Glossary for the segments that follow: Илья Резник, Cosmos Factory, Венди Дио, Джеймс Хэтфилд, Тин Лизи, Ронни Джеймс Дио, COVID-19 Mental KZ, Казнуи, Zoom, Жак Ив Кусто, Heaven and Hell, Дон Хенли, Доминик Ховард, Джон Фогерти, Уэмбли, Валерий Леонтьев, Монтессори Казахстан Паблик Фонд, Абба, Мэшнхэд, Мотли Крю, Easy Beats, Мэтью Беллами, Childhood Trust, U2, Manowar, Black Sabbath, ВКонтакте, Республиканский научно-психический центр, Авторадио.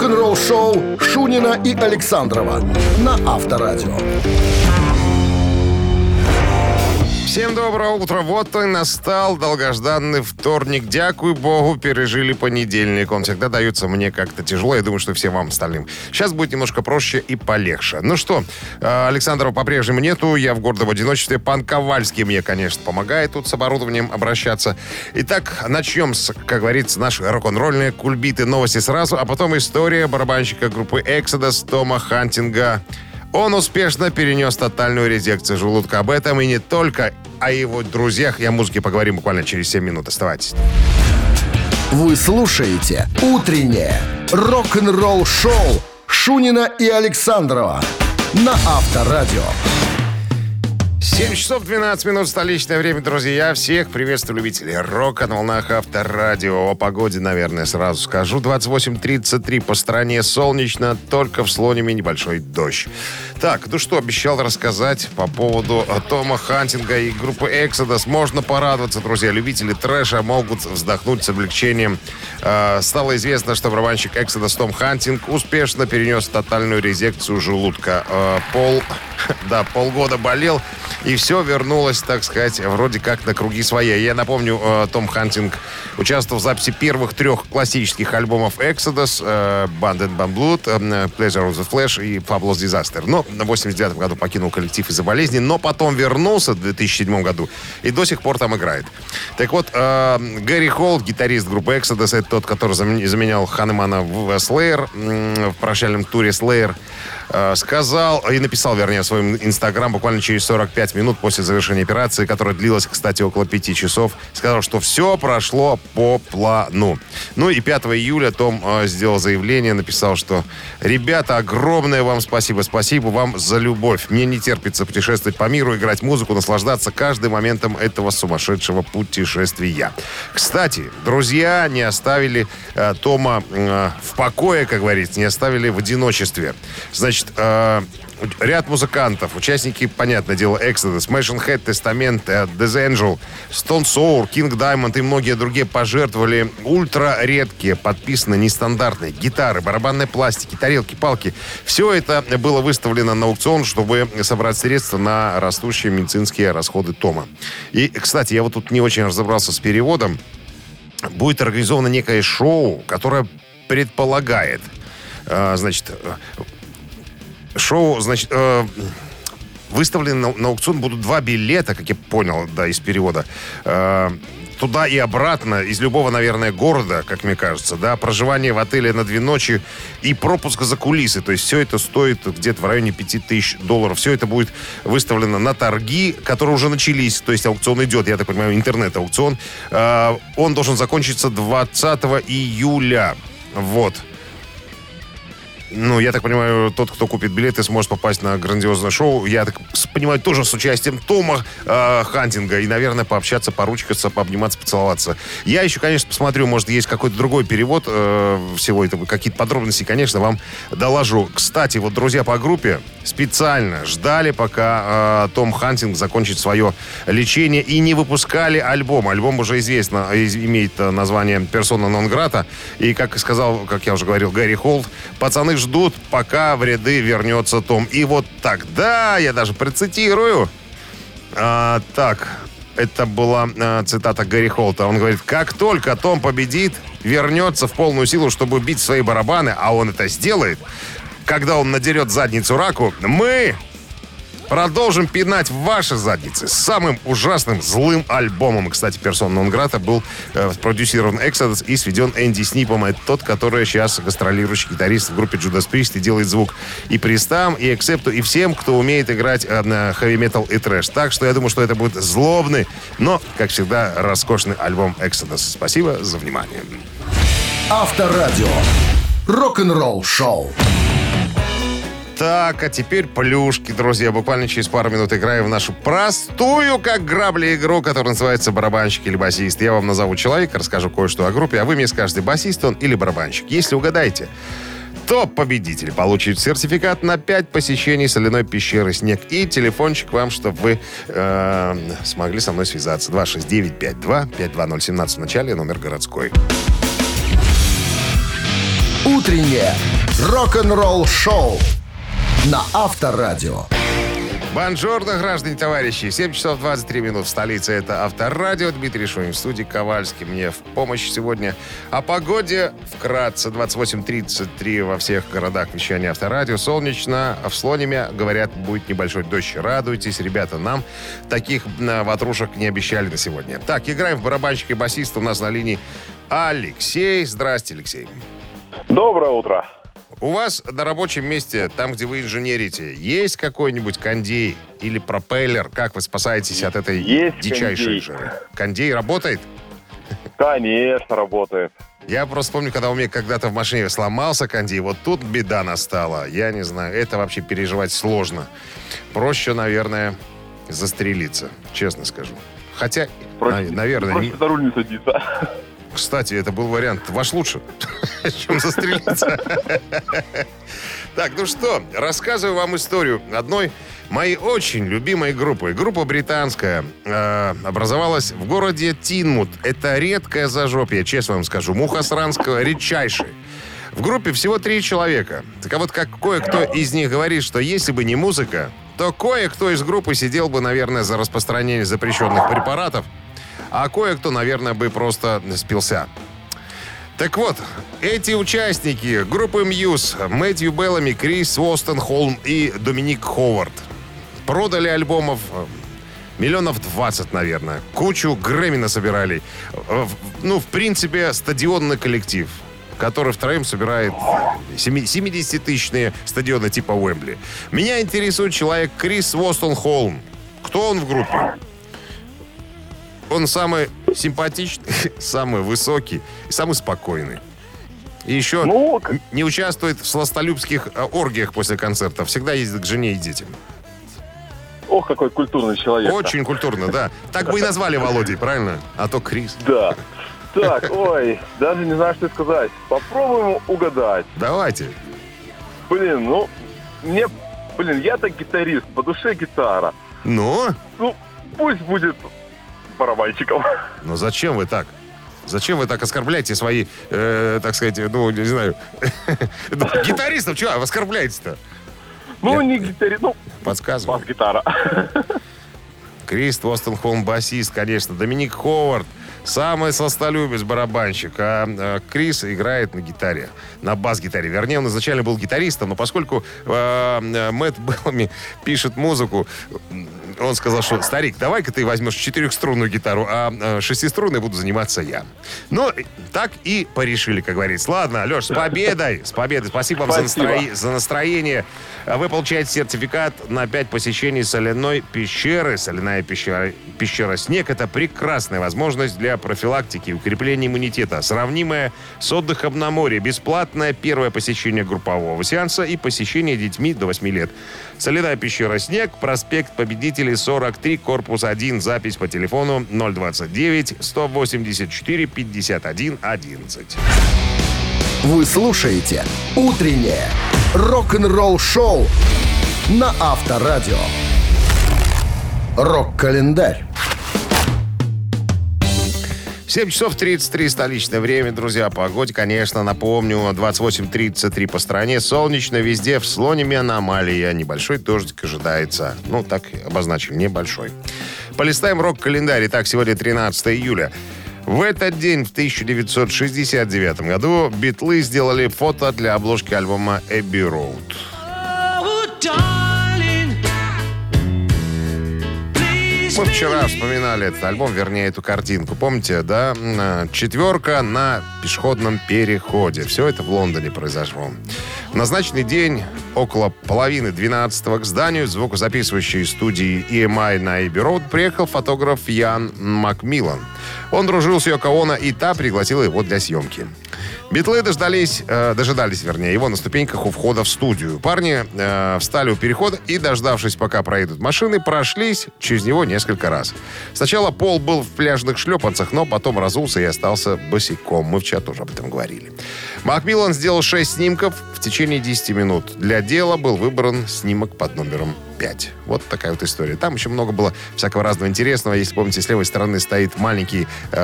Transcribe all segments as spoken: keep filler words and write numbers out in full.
рок-н-ролл шоу Шунина и Александрова на Авторадио. Всем доброго утра. Вот и настал долгожданный вторник. Дякую богу, пережили понедельник. Он всегда дается мне как-то тяжело. Я думаю, что всем вам остальным. Сейчас будет немножко проще и полегче. Ну что, Александрова по-прежнему нету. Я в гордом одиночестве. Пан Ковальский мне, конечно, помогает тут с оборудованием обращаться. Итак, начнем с, как говорится, наши рок-н-ролльные кульбиты новости сразу, а потом история барабанщика группы Exodus Тома Хантинга. Он успешно перенес тотальную резекцию желудка. Об этом и не только. О его друзьях и о музыке поговорим буквально через семь минут. Оставайтесь. Вы слушаете «Утреннее рок-н-ролл-шоу» Шунина и Александрова на Авторадио. семь часов двенадцать минут столичное время, друзья. Всех приветствую, любителей рока на волнах Авторадио. О погоде, наверное, сразу скажу. двадцать восемь тридцать три по стране солнечно, только в Слониме небольшой дождь. Так, ну что, обещал рассказать по поводу Тома Хантинга и группы Exodus. Можно порадоваться, друзья. Любители трэша могут вздохнуть с облегчением. Стало известно, что барабанщик Exodus Том Хантинг успешно перенес тотальную резекцию желудка. Пол, да, полгода болел. И все вернулось, так сказать, вроде как на круги своя. Я напомню, Том Хантинг участвовал в записи первых трех классических альбомов Exodus, Bonded by Blood, Pleasures of the Flesh и Fabulous Disaster. Но в восемьдесят девятом году покинул коллектив из-за болезни, но потом вернулся в две тысячи седьмом году и до сих пор там играет. Так вот, Гэри Холл, гитарист группы Exodus, это тот, который заменял Ханемана в Slayer, в прощальном туре Slayer, сказал и написал, вернее, в своем Инстаграм буквально через сорок пять минут после завершения операции, которая длилась, кстати, около пяти часов, сказал, что все прошло по плану. Ну и пятого июля Том сделал заявление, написал, что «Ребята, огромное вам спасибо, спасибо вам за любовь. Мне не терпится путешествовать по миру, играть музыку, наслаждаться каждым моментом этого сумасшедшего путешествия». Кстати, друзья не оставили э, Тома э, в покое, как говорится, не оставили в одиночестве. Значит, Э, ряд музыкантов, участники, понятное дело, Exodus, Мэшнхэд, Тестамент, Дез Энджел, Стонсоур, Кинг Даймонд и многие другие пожертвовали ультра редкие, подписанные нестандартные гитары, барабанные пластики, тарелки, палки. Все это было выставлено на аукцион, чтобы собрать средства на растущие медицинские расходы Тома. И, кстати, я вот тут не очень разобрался с переводом. Будет организовано некое шоу, которое предполагает, э, значит... Шоу, значит, э, выставлены на, на аукцион будут два билета, как я понял, да, из перевода. Э, туда и обратно, из любого, наверное, города, как мне кажется, да, проживание в отеле на две ночи и пропуск за кулисы. То есть все это стоит где-то в районе пяти тысяч долларов. Все это будет выставлено на торги, которые уже начались. То есть аукцион идет, я так понимаю, интернет-аукцион. Э, он должен закончиться двадцатого июля. Вот. Ну, я так понимаю, тот, кто купит билеты, сможет попасть на грандиозное шоу. Я так понимаю, тоже с участием Тома э, Хантинга. И, наверное, пообщаться, поручкаться, пообниматься, поцеловаться. Я еще, конечно, посмотрю, может, есть какой-то другой перевод э, всего этого. Какие-то подробности, конечно, вам доложу. Кстати, вот друзья по группе специально ждали, пока э, Том Хантинг закончит свое лечение. И не выпускали альбом. Альбом уже известно, имеет название «Персона нон-грата». И, как сказал, как я уже говорил, Гэри Холл, пацаны ждут, пока в ряды вернется Том. И вот тогда, я даже процитирую, а, так, это была а, цитата Гэри Холта. Он говорит, как только Том победит, вернется в полную силу, чтобы бить свои барабаны, а он это сделает, когда он надерет задницу раку, мы продолжим пинать ваши задницы с самым ужасным злым альбомом. Кстати, «Персона нон-грата» был э, спродюсирован Exodus и сведен Энди Снипом. Это тот, который сейчас гастролирующий гитарист в группе «Джудас Прист» и делает звук и Пристам, и Эксепту, и всем, кто умеет играть э, на хэви-метал и трэш. Так что я думаю, что это будет злобный, но, как всегда, роскошный альбом Exodus. Спасибо за внимание. Авторадио. Рок-н-ролл шоу. Так, а теперь плюшки, друзья. Буквально через пару минут играем в нашу простую, как грабли, игру, которая называется «Барабанщик или басист». Я вам назову человека, расскажу кое-что о группе, а вы мне скажете, басист он или барабанщик. Если угадаете, то победитель получит сертификат на пять посещений соляной пещеры «Снег» и телефончик вам, чтобы вы э, смогли со мной связаться. два шесть девять пять два пять два ноль один семь в начале, номер городской. утреннее рок-н-ролл-шоу на Авторадио. Бонжорно, граждане, товарищи. семь часов двадцать три минуты в столице. Это Авторадио. Дмитрий Шунин в студии. Ковальский мне в помощь сегодня. О погоде вкратце. двадцать восемь тридцать три во всех городах вещания Авторадио. Солнечно. В Слониме, говорят, будет небольшой дождь. Радуйтесь, ребята. Нам таких ватрушек не обещали на сегодня. Так, играем в барабанщик и басист. У нас на линии Алексей. Здрасте, Алексей. Доброе утро. У вас на рабочем месте, там, где вы инженерите, есть какой-нибудь кондей или пропеллер? Как вы спасаетесь от этой есть дичайшей кондей. Жары? Кондей работает? Конечно, работает. Я просто помню, когда у меня когда-то в машине сломался кондей, вот тут беда настала. Я не знаю, это вообще переживать сложно. Проще, наверное, застрелиться, честно скажу. Хотя, проще, наверное... Проще за руль не садиться. Кстати, это был вариант ваш лучше, чем застрелиться. Так, ну что, рассказываю вам историю одной моей очень любимой группы. Группа британская э, образовалась в городе Тинмут. Это редкое зажопье, честно вам скажу. Мухосранского редчайшее. В группе всего три человека. Так вот, как кое-кто из них говорит, что если бы не музыка, то кое-кто из группы сидел бы, наверное, за распространение запрещенных препаратов. А кое-кто, наверное, бы просто спился. Так вот, эти участники группы Мьюз, Мэтью Беллами, Крис Остенхолм и Доминик Ховард, продали альбомов миллионов двадцать, наверное. Кучу Грэмми насобирали. Ну, в принципе, стадионный коллектив, который втроем собирает семидесятитысячные стадионы типа Уэмбли. Меня интересует человек Крис Остенхолм. Кто он в группе? Он самый симпатичный, самый высокий, самый спокойный. И еще ну, не участвует в сластолюбских оргиях после концерта. Всегда ездит к жене и детям. Ох, какой культурный человек. Очень культурно, да. Так бы и назвали Володей, правильно? А то Крис. Да. Так, ой, даже не знаю, что сказать. Попробуем угадать. Давайте. Блин, ну, мне... Блин, я-то гитарист, по душе гитара. Но? Ну, пусть будет... барабанщиком. Но зачем вы так? Зачем вы так оскорбляете свои, э, так сказать, ну, не знаю, гитаристов? Чего вы оскорбляете-то? Ну, не гитарист, ну, подсказываю. Бас-гитара. Крис Остенхолм басист, конечно. Доминик Ховард самый сластолюбец барабанщик. А Крис играет на гитаре, на бас-гитаре. Вернее, он изначально был гитаристом, но поскольку э, Мэтт Беллами пишет музыку, он сказал, что, старик, давай-ка ты возьмешь четырехструнную гитару, а шестиструнной буду заниматься я. Ну, так и порешили, как говорится. Ладно, Леш, с победой! С победой! Спасибо вам Спасибо. За, настро... за настроение. Вы получаете сертификат на пять посещений соляной пещеры. Соляная пещера, пещера «Снег» — это прекрасная возможность для профилактики и укрепления иммунитета, сравнимая с отдыхом на море. Бесплатное первое посещение группового сеанса и посещение детьми до восьми лет. Соляная пещера «Снег», проспект Победителей, сорок три, корпус один. Запись по телефону ноль двадцать девять сто восемьдесят четыре пятьдесят один одиннадцать. Вы слушаете «Утреннее рок-н-ролл-шоу» на Авторадио. Рок-календарь. семь часов тридцать три столичное время, друзья. О погоде, конечно, напомню. двадцать восемь тридцать три по стране. Солнечно везде. В Слониме аномалия. Небольшой дождик ожидается. Ну, так обозначим. Небольшой. Полистаем рок-календарь. Итак, сегодня тринадцатое июля. В этот день, в тысяча девятьсот шестьдесят девятом году, Beatles сделали фото для обложки альбома Abbey Road. Мы вчера вспоминали этот альбом, вернее, эту картинку. Помните, да? Четверка на пешеходном переходе. Все это в Лондоне произошло. В назначенный день, около половины двенадцатого, к зданию звукозаписывающей студии и эм ай на Abbey Road приехал фотограф Ян Макмиллан. Он дружил с Йоко Оно, и та пригласила его для съемки. Битлы дождались, э, дожидались, вернее, его на ступеньках у входа в студию. Парни э, встали у перехода и, дождавшись, пока проедут машины, прошлись через него несколько раз. Сначала Пол был в пляжных шлепанцах, но потом разулся и остался босиком. Мы вчера тоже об этом говорили. Макмиллан сделал шесть снимков в течение десяти минут. Для дела был выбран снимок под номером пять. Вот такая вот история. Там еще много было всякого разного интересного. Если помните, с левой стороны стоит маленький э,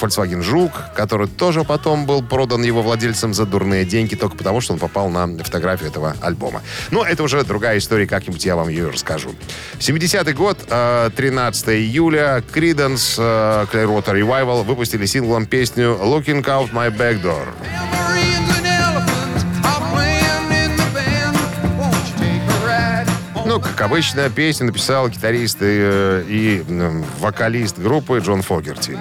Volkswagen Жук, который тоже потом был продан его владельцам за дурные деньги, только потому, что он попал на фотографию этого альбома. Но это уже другая история, как-нибудь я вам ее расскажу. семидесятый год, э, тринадцатого июля, Creedence э, Clearwater Revival выпустили синглом песню «Looking Out My Back Door». Ну, как обычно, песню написал гитарист и, и вокалист группы Джон Фогерти.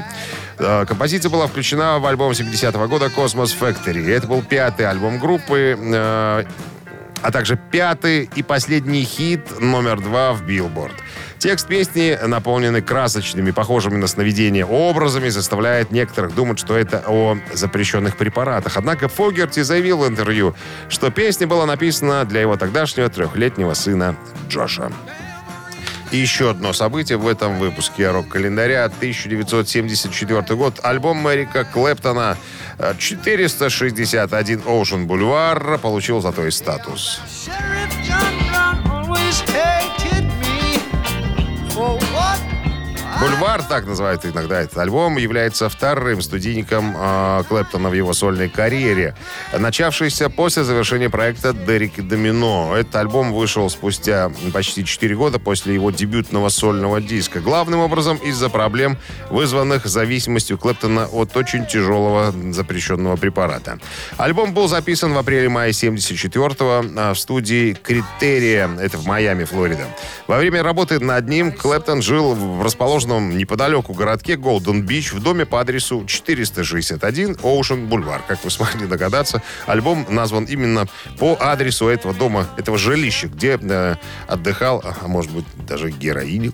Композиция была включена в альбом семидесятого года «Cosmos Factory». Это был пятый альбом группы, а также пятый и последний хит номер два в «Билборд». Текст песни, наполненный красочными, похожими на сновидения образами, заставляет некоторых думать, что это о запрещенных препаратах. Однако Фогерти заявил в интервью, что песня была написана для его тогдашнего трехлетнего сына Джоша. И еще одно событие в этом выпуске рок-календаря. тысяча девятьсот семьдесят четвёртый год. Альбом Эрика Клэптона четыреста шестьдесят один Ocean Boulevard получил золотой статус. «Бульвар», так называют иногда этот альбом, является вторым студийником э, Клэптона в его сольной карьере, начавшейся после завершения проекта «Дерек и Домино». Этот альбом вышел спустя почти четыре года после его дебютного сольного диска. Главным образом из-за проблем, вызванных зависимостью Клэптона от очень тяжелого запрещенного препарата. Альбом был записан в апреле-мае семьдесят четвёртого в студии «Критерия». Это в Майами, Флорида. Во время работы над ним Клэптон жил в расположенном неподалеку городке Голден-Бич в доме по адресу четыреста шестьдесят один Ocean Boulevard. Как вы смогли догадаться, альбом назван именно по адресу этого дома, этого жилища, где э, отдыхал, а может быть, даже героиня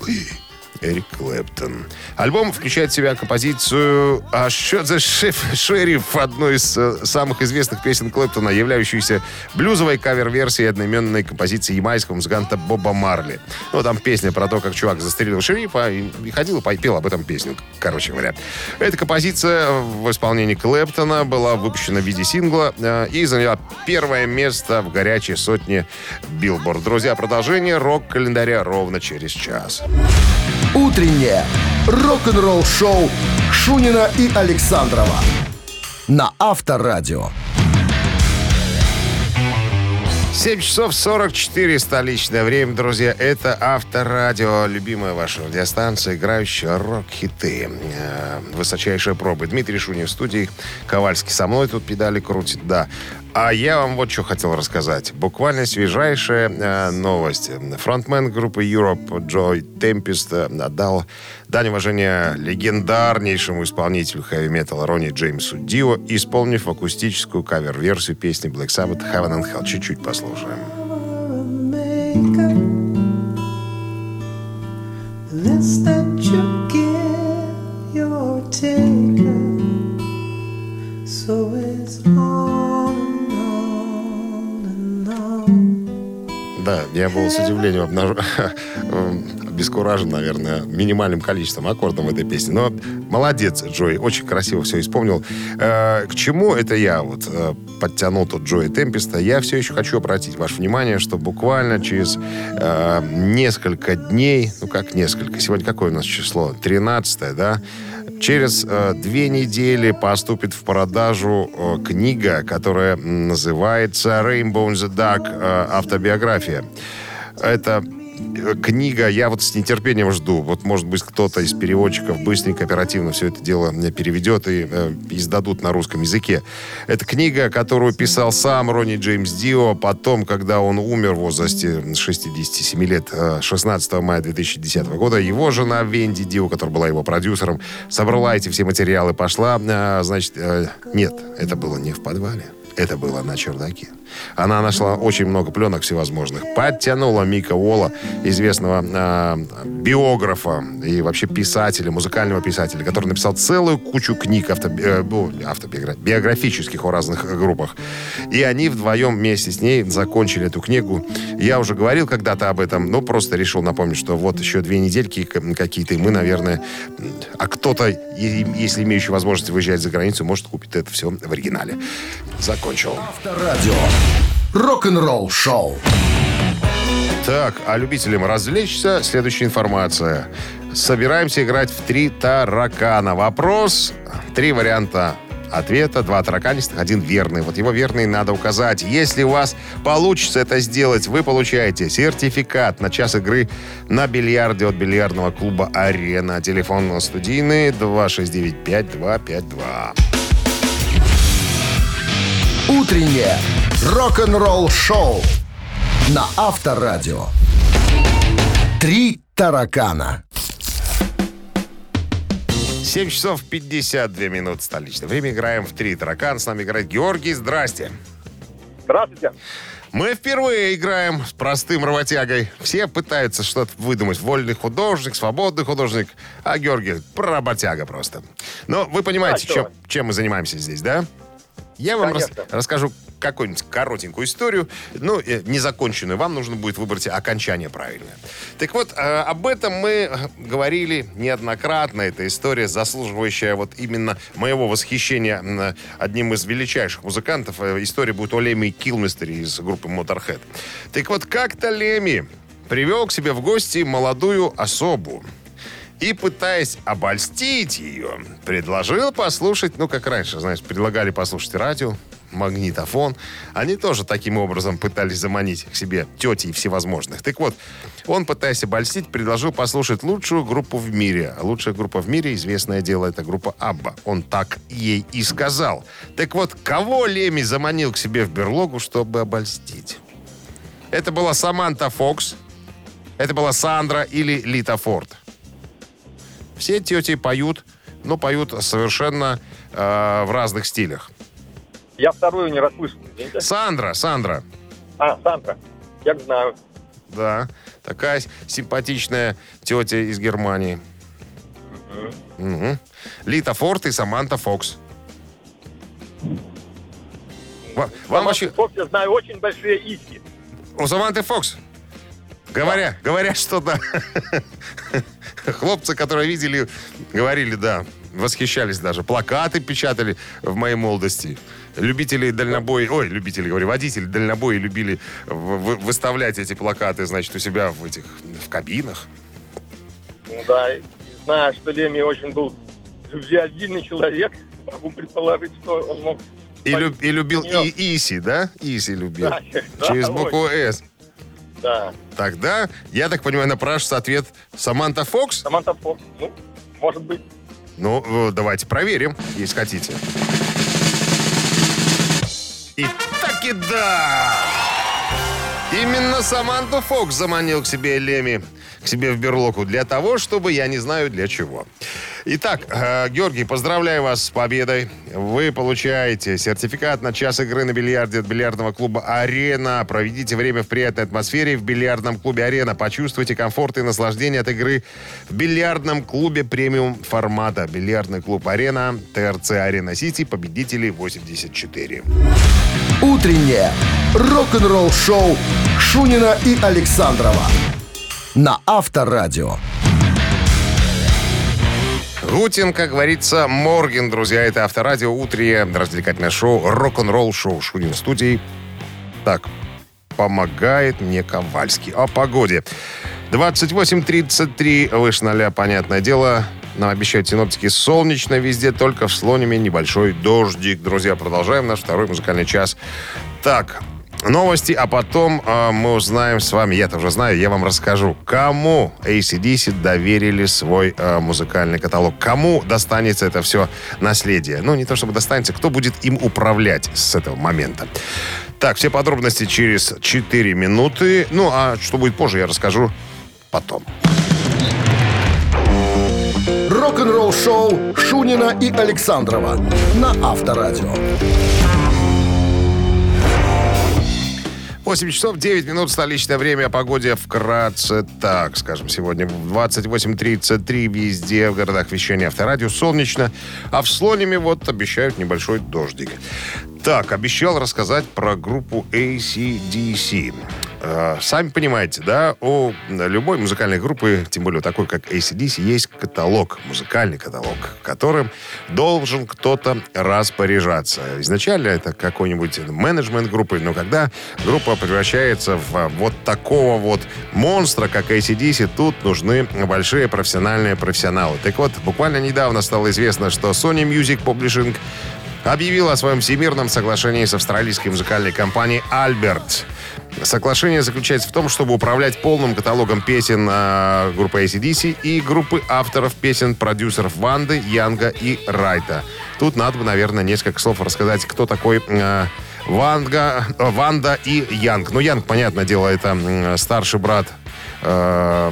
Эрик Клэптон. Альбом включает в себя композицию «А что за шериф», одну из э, самых известных песен Клэптона, являющуюся блюзовой кавер-версией одноименной композиции ямайского музыканта Боба Марли. Ну, там песня про то, как чувак застрелил шерифа и, и ходил и пел об этом песню, короче говоря. Эта композиция в исполнении Клэптона была выпущена в виде сингла э, и заняла первое место в горячей сотне Billboard. Друзья, продолжение рок-календаря ровно через час. Утреннее рок-н-ролл-шоу Шунина и Александрова на Авторадио. семь часов сорок четыре столичное время, друзья. Это Авторадио, любимая ваша радиостанция, играющая рок-хиты. Высочайшая проба. Дмитрий Шунин в студии. Ковальский со мной тут педали крутит, да. А я вам вот что хотел рассказать. Буквально свежайшая э, новость. Фронтмен группы Europe Джой Темпест отдал дань уважения легендарнейшему исполнителю хэви-металла Ронни Джеймсу Дио, исполнив акустическую кавер-версию песни Black Sabbath «Heaven and Hell». Чуть-чуть послушаем. Да, я был с удивлением обнаж... обескуражен, наверное, минимальным количеством аккордов этой песни. Но молодец, Джой, очень красиво все исполнил. Э, к чему это я вот подтянул тут Джои Темпеста? Я все еще хочу обратить ваше внимание, что буквально через э, несколько дней, ну как несколько, сегодня какое у нас число? тринадцатое, да? Через э, две недели поступит в продажу э, книга, которая называется «Rainbow in the Dark. Э, автобиография». Это книга, я вот с нетерпением жду. Вот, может быть, кто-то из переводчиков быстренько, оперативно все это дело мне переведет и э, издадут на русском языке. Это книга, которую писал сам Ронни Джеймс Дио потом, когда он умер в возрасте шестидесяти семи лет, шестнадцатого мая две тысячи десятого года. Его жена Венди Дио, которая была его продюсером, собрала эти все материалы, пошла. Э, значит, э, нет, это было не в подвале. Это было на чердаке. Она нашла очень много пленок всевозможных. Подтянула Мика Уолла, известного э, биографа и вообще писателя, музыкального писателя, который написал целую кучу книг автоби... автобиографических о разных группах. И они вдвоем вместе с ней закончили эту книгу. Я уже говорил когда-то об этом, но просто решил напомнить, что вот еще две недельки какие-то, и мы, наверное... А кто-то, если имеющий возможность выезжать за границу, может купить это все в оригинале. Закончил. Авторадио. Рок-н-ролл шоу. Так, а любителям развлечься, следующая информация. Собираемся играть в три таракана. Вопрос, три варианта ответа, два тараканистых, один верный. Вот его верный надо указать. Если у вас получится это сделать, вы получаете сертификат на час игры на бильярде от бильярдного клуба «Арена». Телефон студийный два шесть девять пять два пять два. Утреннее рок-н-ролл-шоу на Авторадио. Три таракана. семь часов пятьдесят две минуты столичное время. Играем в «Три таракана». С нами играет Георгий. Здрасте. Здравствуйте. Мы впервые играем с простым работягой. Все пытаются что-то выдумать. Вольный художник, свободный художник. А Георгий работяга просто. Но вы понимаете, а чем, чем мы занимаемся здесь, да? Я вам рас, расскажу какую-нибудь коротенькую историю, ну, незаконченную. Вам нужно будет выбрать окончание правильное. Так вот, э, об этом мы говорили неоднократно. Эта история, заслуживающая вот именно моего восхищения э, одним из величайших музыкантов. Э, история будет о Лемми Килмистере из группы Motorhead. Так вот, как-то Лемми привел к себе в гости молодую особу. И, пытаясь обольстить ее, предложил послушать, ну, как раньше, знаешь, предлагали послушать радио, магнитофон. Они тоже таким образом пытались заманить к себе тетей всевозможных. Так вот, он, пытаясь обольстить, предложил послушать лучшую группу в мире. Лучшая группа в мире, известное дело, это группа «Абба». Он так ей и сказал. Так вот, кого Лемми заманил к себе в берлогу, чтобы обольстить? Это была Саманта Фокс, это была Сандра или Лита Форд. Все тети поют, но поют совершенно э, в разных стилях. Я вторую не расслышал. Извините. Сандра, Сандра. А, Сандра. Я знаю. Да, такая симпатичная тетя из Германии. Угу. Угу. Лита Форд и Саманта Фокс. Вам Саманта очень... Фокс, я знаю, очень большие иски. У Саманты Фокс? Говоря, да. Говоря, что да. Хлопцы, которые видели, говорили, да, восхищались даже. Плакаты печатали в моей молодости. Любители дальнобоя, ой, любители, говорю, водители дальнобоя любили вы- выставлять эти плакаты, значит, у себя в этих, в кабинах. Ну да, знаю, что Лемми очень был любвеобильный человек. Могу предположить, что он мог... И, люб- и любил и- Иси, да? Иси любил. Да, через да, букву «С». Да. Тогда, я так понимаю, напрашивается ответ Саманта Фокс? Саманта Фокс, ну, может быть. Ну, давайте проверим, если хотите. И так и да! Именно Саманту Фокс заманил к себе Лемми, к себе в берлогу для того, чтобы я не знаю для чего. Итак, Георгий, поздравляю вас с победой. Вы получаете сертификат на час игры на бильярде от бильярдного клуба «Арена». Проведите время в приятной атмосфере в бильярдном клубе «Арена». Почувствуйте комфорт и наслаждение от игры в бильярдном клубе премиум формата. Бильярдный клуб «Арена», ТРЦ «Арена Сити», победители восемьдесят четыре. Утреннее рок-н-ролл-шоу Шунина и Александрова на Авторадио. Гутин, как говорится, Морген, друзья. Это Авторадио, утреннее развлекательное шоу, рок-н-ролл шоу Шунин в студии. Так, помогает мне Ковальский. О погоде. двадцать восемь тридцать три, выше ноля, понятное дело. Нам обещают синоптики солнечно везде, только в Слониме небольшой дождик. Друзья, продолжаем наш второй музыкальный час. Так, новости, а потом э, мы узнаем с вами, я-то уже знаю, я вам расскажу, кому эй си/ди си доверили свой э, музыкальный каталог, кому достанется это все наследие. Ну, не то чтобы достанется, кто будет им управлять с этого момента. Так, все подробности через четыре минуты. Ну, а что будет позже, я расскажу потом. Рок-н-ролл-шоу Шунина и Александрова на Авторадио. восемь часов девять минут, столичное время, о погоде вкратце так, скажем, сегодня в двадцать восемь тридцать три везде, в городах вещания Авторадио, солнечно, а в Слониме вот обещают небольшой дождик. Так, обещал рассказать про группу эй си/ди си. Сами понимаете, да, у любой музыкальной группы, тем более такой, как эй си/ди си, есть каталог, музыкальный каталог, которым должен кто-то распоряжаться. Изначально это какой-нибудь менеджмент группы, но когда группа превращается в вот такого вот монстра, как эй си/ди си, тут нужны большие профессиональные профессионалы. Так вот, буквально недавно стало известно, что Sony Music Publishing объявил о своем всемирном соглашении с австралийской музыкальной компанией «Альберт». Соглашение заключается в том, чтобы управлять полным каталогом песен э, группы эй си/ди си и группы авторов песен продюсеров Ванды, Янга и Райта. Тут надо бы, наверное, несколько слов рассказать, кто такой э, Ванга, э, Ванда и Янг. Ну, Янг, понятное дело, это э, старший брат э,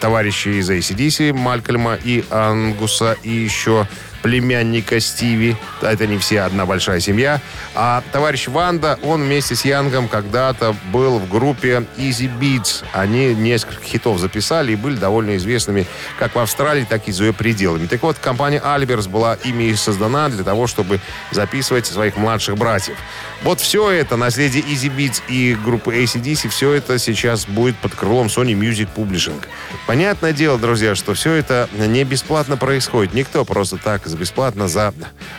товарищей из эй си/ди си, Малькольма и Ангуса, и еще племянника Стиви. Это не все, одна большая семья. А товарищ Ванда, он вместе с Янгом когда-то был в группе Easy Beats. Они несколько хитов записали и были довольно известными как в Австралии, так и за ее пределами. Так вот, компания Альберс была ими создана для того, чтобы записывать своих младших братьев. Вот все это, наследие Easy Beats и группы эй си/ди си, все это сейчас будет под крылом Sony Music Publishing. Понятное дело, друзья, что все это не бесплатно происходит. Никто просто так бесплатно за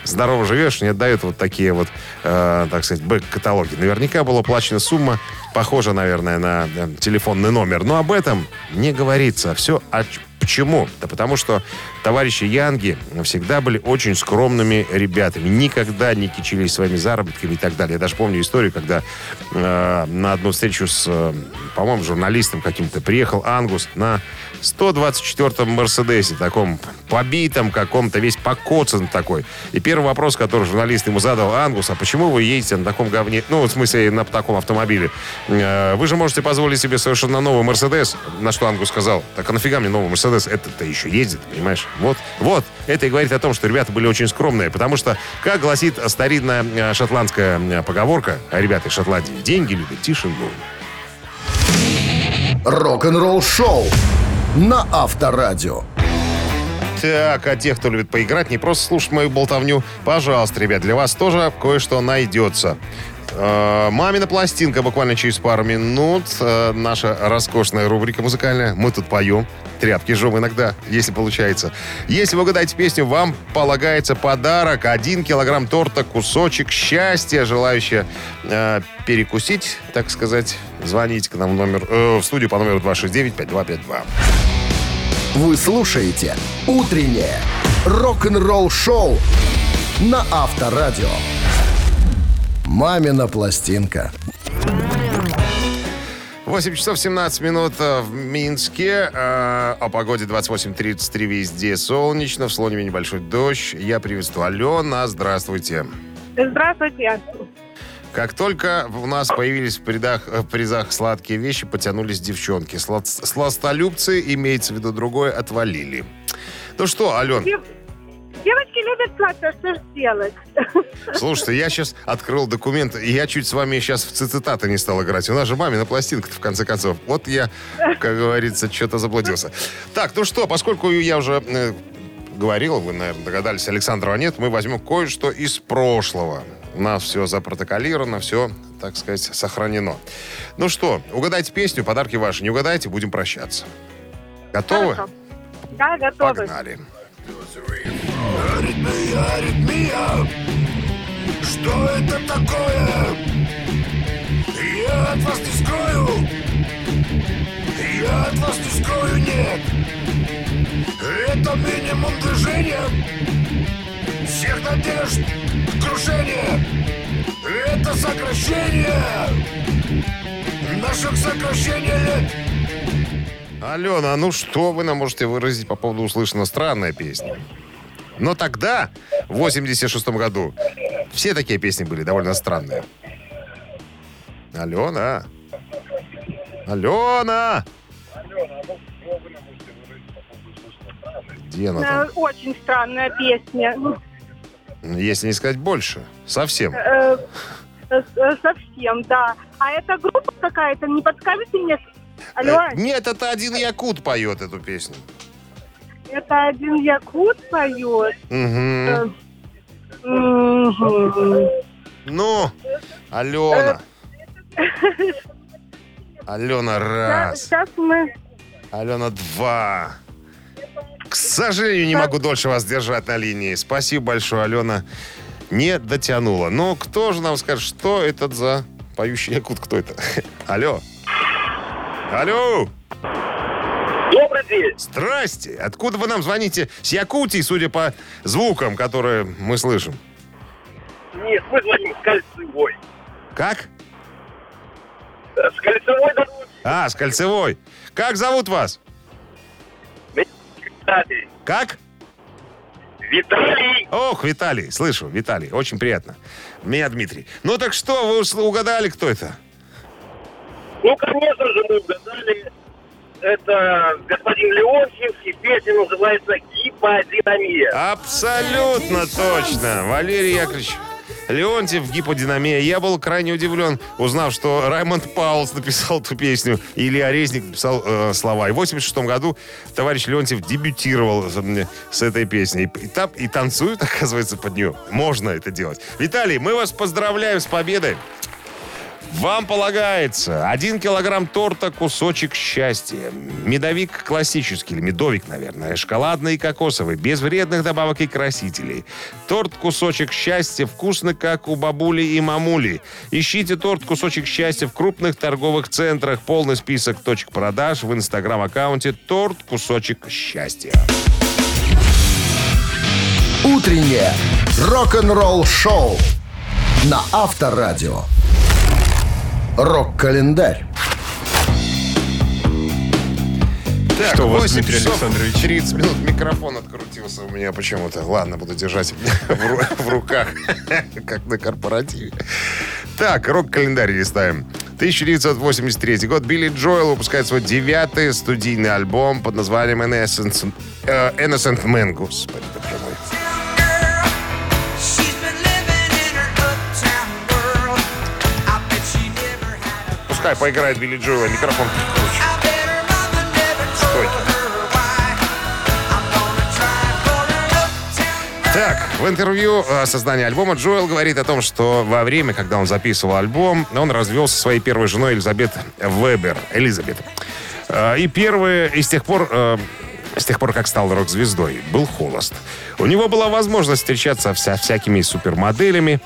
здорово живешь не отдают вот такие вот, э, так сказать, бэк-каталоги. Наверняка была оплачена сумма, похожа, наверное, на э, телефонный номер. Но об этом не говорится. Все о... Почему? Да потому что товарищи Янги всегда были очень скромными ребятами. Никогда не кичились своими заработками и так далее. Я даже помню историю, когда э, на одну встречу с, э, по-моему, журналистом каким-то приехал Ангус на сто двадцать четвёртом Мерседесе, таком побитом каком-то, весь покоцан такой. И первый вопрос, который журналист ему задал: Ангус, а почему вы едете на таком говне? Ну, в смысле, на таком автомобиле. Э, вы же можете позволить себе совершенно новый Мерседес. На что Ангус сказал: так а нафига мне новый Мерседес? Это-то еще ездит, понимаешь? Вот, вот. Это и говорит о том, что ребята были очень скромные. Потому что, как гласит старинная шотландская поговорка, а ребята из Шотландии деньги любят, тишину. Рок-н-ролл шоу на Авторадио. Так, а те, кто любит поиграть, не просто слушать мою болтовню, пожалуйста, ребят, для вас тоже кое-что найдется. «Мамина пластинка» буквально через пару минут. Наша роскошная рубрика музыкальная. Мы тут поем, тряпки жжем иногда, если получается. Если вы угадаете песню, вам полагается подарок. Один килограмм торта, кусочек счастья. Желающие э, перекусить, так сказать, звоните к нам в, номер, э, в студию по номеру два шесть девять пять два пять два. Вы слушаете «Утреннее рок-н-ролл-шоу» на Авторадио. «Мамина пластинка». восемь часов семнадцать минут в Минске. Э, о погоде двадцать восемь тридцать три, везде солнечно. В Слониме небольшой дождь. Я приветствую Алена. Здравствуйте. Здравствуйте. Как только у нас появились в, придах, в призах сладкие вещи, потянулись девчонки. Слад, сластолюбцы, имеется в виду другое, отвалили. Ну что, Ален... Девочки любят сладкое, что же делать? Слушайте, я сейчас открыл документ, и я чуть с вами сейчас в цитаты не стал играть. У нас же мамина пластинка-то, в конце концов. Вот я, как говорится, что-то заблудился. Так, ну что, поскольку я уже э, говорил, вы, наверное, догадались, Александрова нет, мы возьмем кое-что из прошлого. У нас все запротоколировано, все, так сказать, сохранено. Ну что, угадайте песню, подарки ваши не угадайте, будем прощаться. Готовы? Хорошо. Да, готовы. Погнали. Горит меня, аритмия, что это такое? Я от вас тискую, я от вас тискую, нет. Это минимум движения, всех надежд, крушение. Это сокращение наших сокращений лет. Алена, ну что вы нам можете выразить по поводу услышанного? Странная песня. Но тогда, в восемьдесят шестом году, все такие песни были довольно странные. Алена! Алена! Где она там? Очень странная песня. Если не сказать больше. Совсем. Совсем, да. А это группа какая-то, не подскажете мне? Алло? Нет, это один якут поет эту песню. Это один якут поет? Угу. Ну, Алена. Алена раз. Сейчас мы... Алена два. К сожалению, не могу дольше вас держать на линии. Спасибо большое, Алена. Не дотянула. Но кто же нам скажет, что это за поющий якут? Кто это? Алло. Алло. Добрый день. Здрасте. Откуда вы нам звоните? С Якутии, судя по звукам, которые мы слышим. Нет, мы звоним с Кольцевой. Как? С Кольцевой дороги. А, с Кольцевой. Как зовут вас? Виталий. Как? Виталий. Ох, Виталий, слышу, Виталий, очень приятно. Меня Дмитрий. Ну так что, вы угадали, кто это? Ну, конечно же, мы угадали. Это господин Леонтьев, и песня называется «Гиподинамия». Абсолютно точно, Валерий Яковлевич. Леонтьев, «Гиподинамия». Я был крайне удивлен, узнав, что Раймонд Паулс написал эту песню, и Илья Резник написал э, слова. И в восемьдесят шестом году товарищ Леонтьев дебютировал с, с этой песней. И, там, и танцуют, оказывается, под нее. Можно это делать. Виталий, мы вас поздравляем с победой. Вам полагается один килограмм торта «Кусочек счастья». Медовик классический, или медовик, наверное, шоколадный и кокосовый, без вредных добавок и красителей. Торт «Кусочек счастья» вкусно, как у бабули и мамули. Ищите торт «Кусочек счастья» в крупных торговых центрах. Полный список точек продаж в инстаграм-аккаунте «Торт «Кусочек счастья». Утреннее рок-н-ролл-шоу на Авторадио. Рок-календарь. Так, что у вас, Дмитрий Александрович? тридцать минут микрофон открутился у меня почему-то. Ладно, буду держать в руках, как на корпоративе. Так, рок-календарь листаем. тысяча девятьсот восемьдесят третий год. Билли Джоэл выпускает свой девятый студийный альбом под названием «Innocent Man». Господи, боже мой. Пускай поиграет Билли Джоэл, микрофон круче. Стойте. Так, в интервью о создании альбома Джоэл говорит о том, что во время, когда он записывал альбом, он развелся со своей первой женой Элизабет Вебер. Элизабет. И первые, и с тех пор... С тех пор, как стал рок-звездой, был холост. У него была возможность встречаться со всякими супермоделями.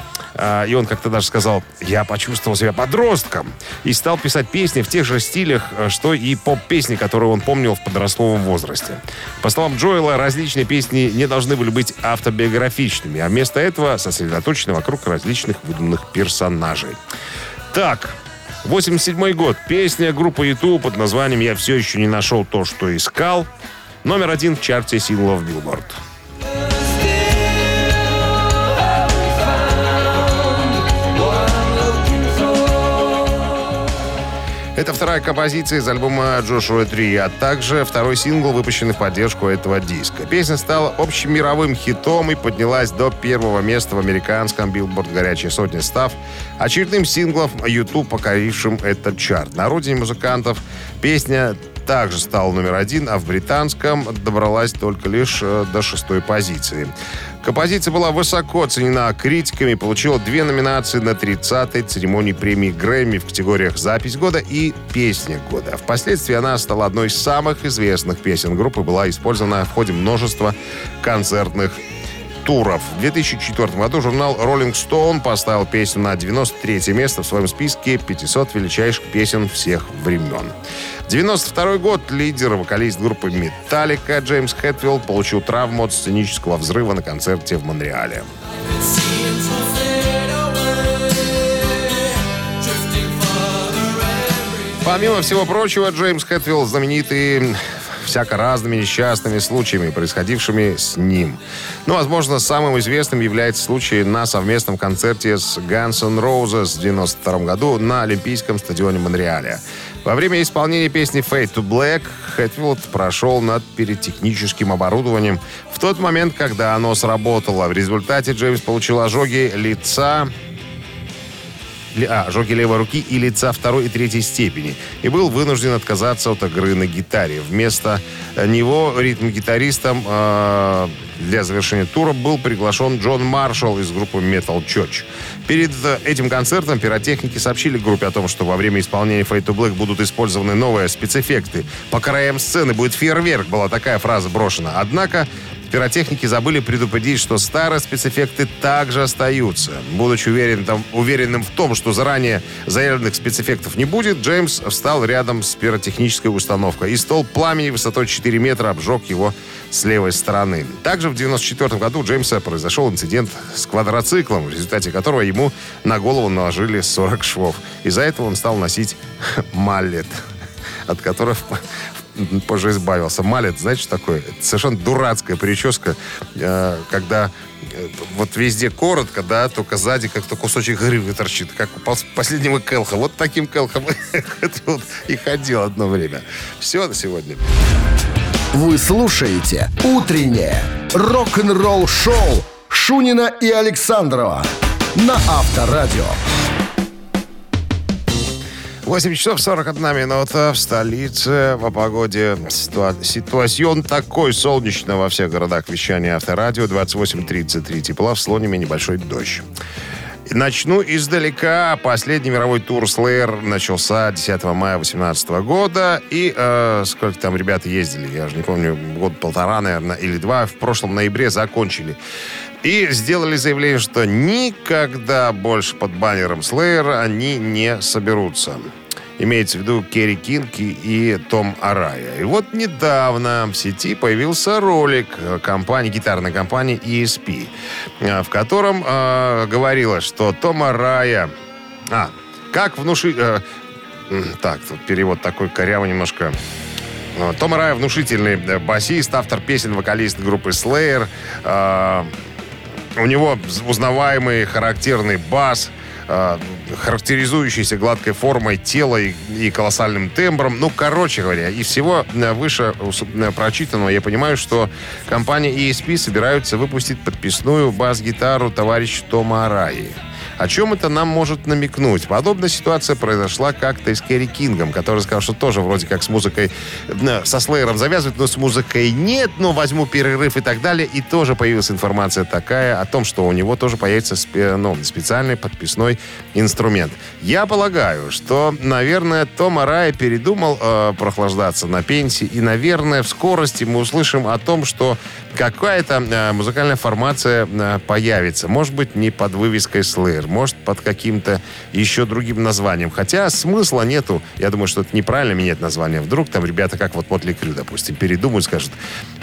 И он как-то даже сказал: я почувствовал себя подростком. И стал писать песни в тех же стилях, что и поп-песни, которые он помнил в подростковом возрасте. По словам Джоэла, различные песни не должны были быть автобиографичными, а вместо этого сосредоточены вокруг различных выдуманных персонажей. Так... восемьдесят седьмой год. Песня группы ю ту под названием «Я все еще не нашел то, что искал». Номер один в чарте синглов Билборд. Это вторая композиция из альбома «Джошуа три», а также второй сингл, выпущенный в поддержку этого диска. Песня стала общемировым хитом и поднялась до первого места в американском Билборд «Горячей сотни», став очередным синглом ю ту, покорившим этот чарт. На родине музыкантов песня также стала номер один, а в британском добралась только лишь до шестой позиции. Композиция была высоко оценена критиками, получила две номинации на тридцатой церемонии премии Грэмми в категориях «Запись года» и «Песня года». Впоследствии она стала одной из самых известных песен группы, была использована в ходе множества концертных туров. В две тысячи четвёртом году журнал Rolling Stone поставил песню на девяносто третье место в своем списке пятисот величайших песен всех времен. девяносто второй год. Лидер и вокалист группы «Металлика» Джеймс Хэтфилд получил травму от сценического взрыва на концерте в Монреале. Помимо всего прочего, Джеймс Хэтфилд знаменитый... всяко разными несчастными случаями, происходившими с ним. Но, возможно, самым известным является случай на совместном концерте с Guns N' Roses в девяносто втором году на Олимпийском стадионе Монреаля. Во время исполнения песни «Fade to Black» Хэтфилд прошел над пиротехническим оборудованием в тот момент, когда оно сработало. В результате Джеймс получил ожоги лица... А, ожоги левой руки и лица второй и третьей степени. И был вынужден отказаться от игры на гитаре. Вместо него ритм-гитаристом э, Для завершения тура был приглашен Джон Маршалл из группы Metal Church. Перед этим концертом пиротехники сообщили группе о том, что во время исполнения Fade to Black будут использованы новые спецэффекты. По краям сцены будет фейерверк, была такая фраза брошена. Однако пиротехники забыли предупредить, что старые спецэффекты также остаются. Будучи уверен, там, уверенным в том, что заранее заявленных спецэффектов не будет, Джеймс встал рядом с пиротехнической установкой. И столб пламени высотой четыре метра обжег его с левой стороны. Также в девяносто четвёртом году у Джеймса произошел инцидент с квадроциклом, в результате которого ему на голову наложили сорок швов. Из-за этого он стал носить маллет, от которых позже избавился. Малет, знаете, что такое? Это совершенно дурацкая прическа, когда вот везде коротко, да, только сзади как-то кусочек гривы торчит, как у последнего Келха. Вот таким Келхом и ходил одно время. Все на сегодня. Вы слушаете «Утреннее рок-н-ролл-шоу» Шунина и Александрова на Авторадио. восемь часов сорок одна минута в столице. По погоде ситуа... ситуацион такой, солнечно во всех городах вещания Авторадио. двадцать восемь тридцать три тепла, в Слониме небольшой дождь. Начну издалека. Последний мировой тур Slayer начался десятого мая две тысячи восемнадцатого года. И э, сколько там ребята ездили, я же не помню, год-полтора, наверное, или два. В прошлом ноябре закончили. И сделали заявление, что никогда больше под баннером Slayer они не соберутся. Имеется в виду Керри Кинг и Том Арая. И вот недавно в сети появился ролик компании, гитарной компании и эс пи, в котором э, говорилось, что Том Арая... А, как внушить... Э, так, тут перевод такой корявый немножко... Том Арая внушительный басист, автор песен, вокалист группы Slayer... Э, У него узнаваемый характерный бас, э, характеризующийся гладкой формой тела и, и колоссальным тембром. Ну, короче говоря, из всего выше прочитанного я понимаю, что компания и эс пи собирается выпустить подписную бас-гитару товарища Тома Араи. О чем это нам может намекнуть? Подобная ситуация произошла как-то и с Керри Кингом, который сказал, что тоже вроде как с музыкой, со Слэером завязывает, но с музыкой нет, но возьму перерыв и так далее. И тоже появилась информация такая о том, что у него тоже появится ну, специальный подписной инструмент. Я полагаю, что, наверное, Том Арая передумал э, прохлаждаться на пенсии, и, наверное, в скорости мы услышим о том, что какая-то э, музыкальная формация э, появится. Может быть, не под вывеской Slayer, может, под каким-то еще другим названием. Хотя смысла нету. Я думаю, что это неправильно менять название. Вдруг там ребята, как вот Мотли Крю, допустим, передумают, скажут,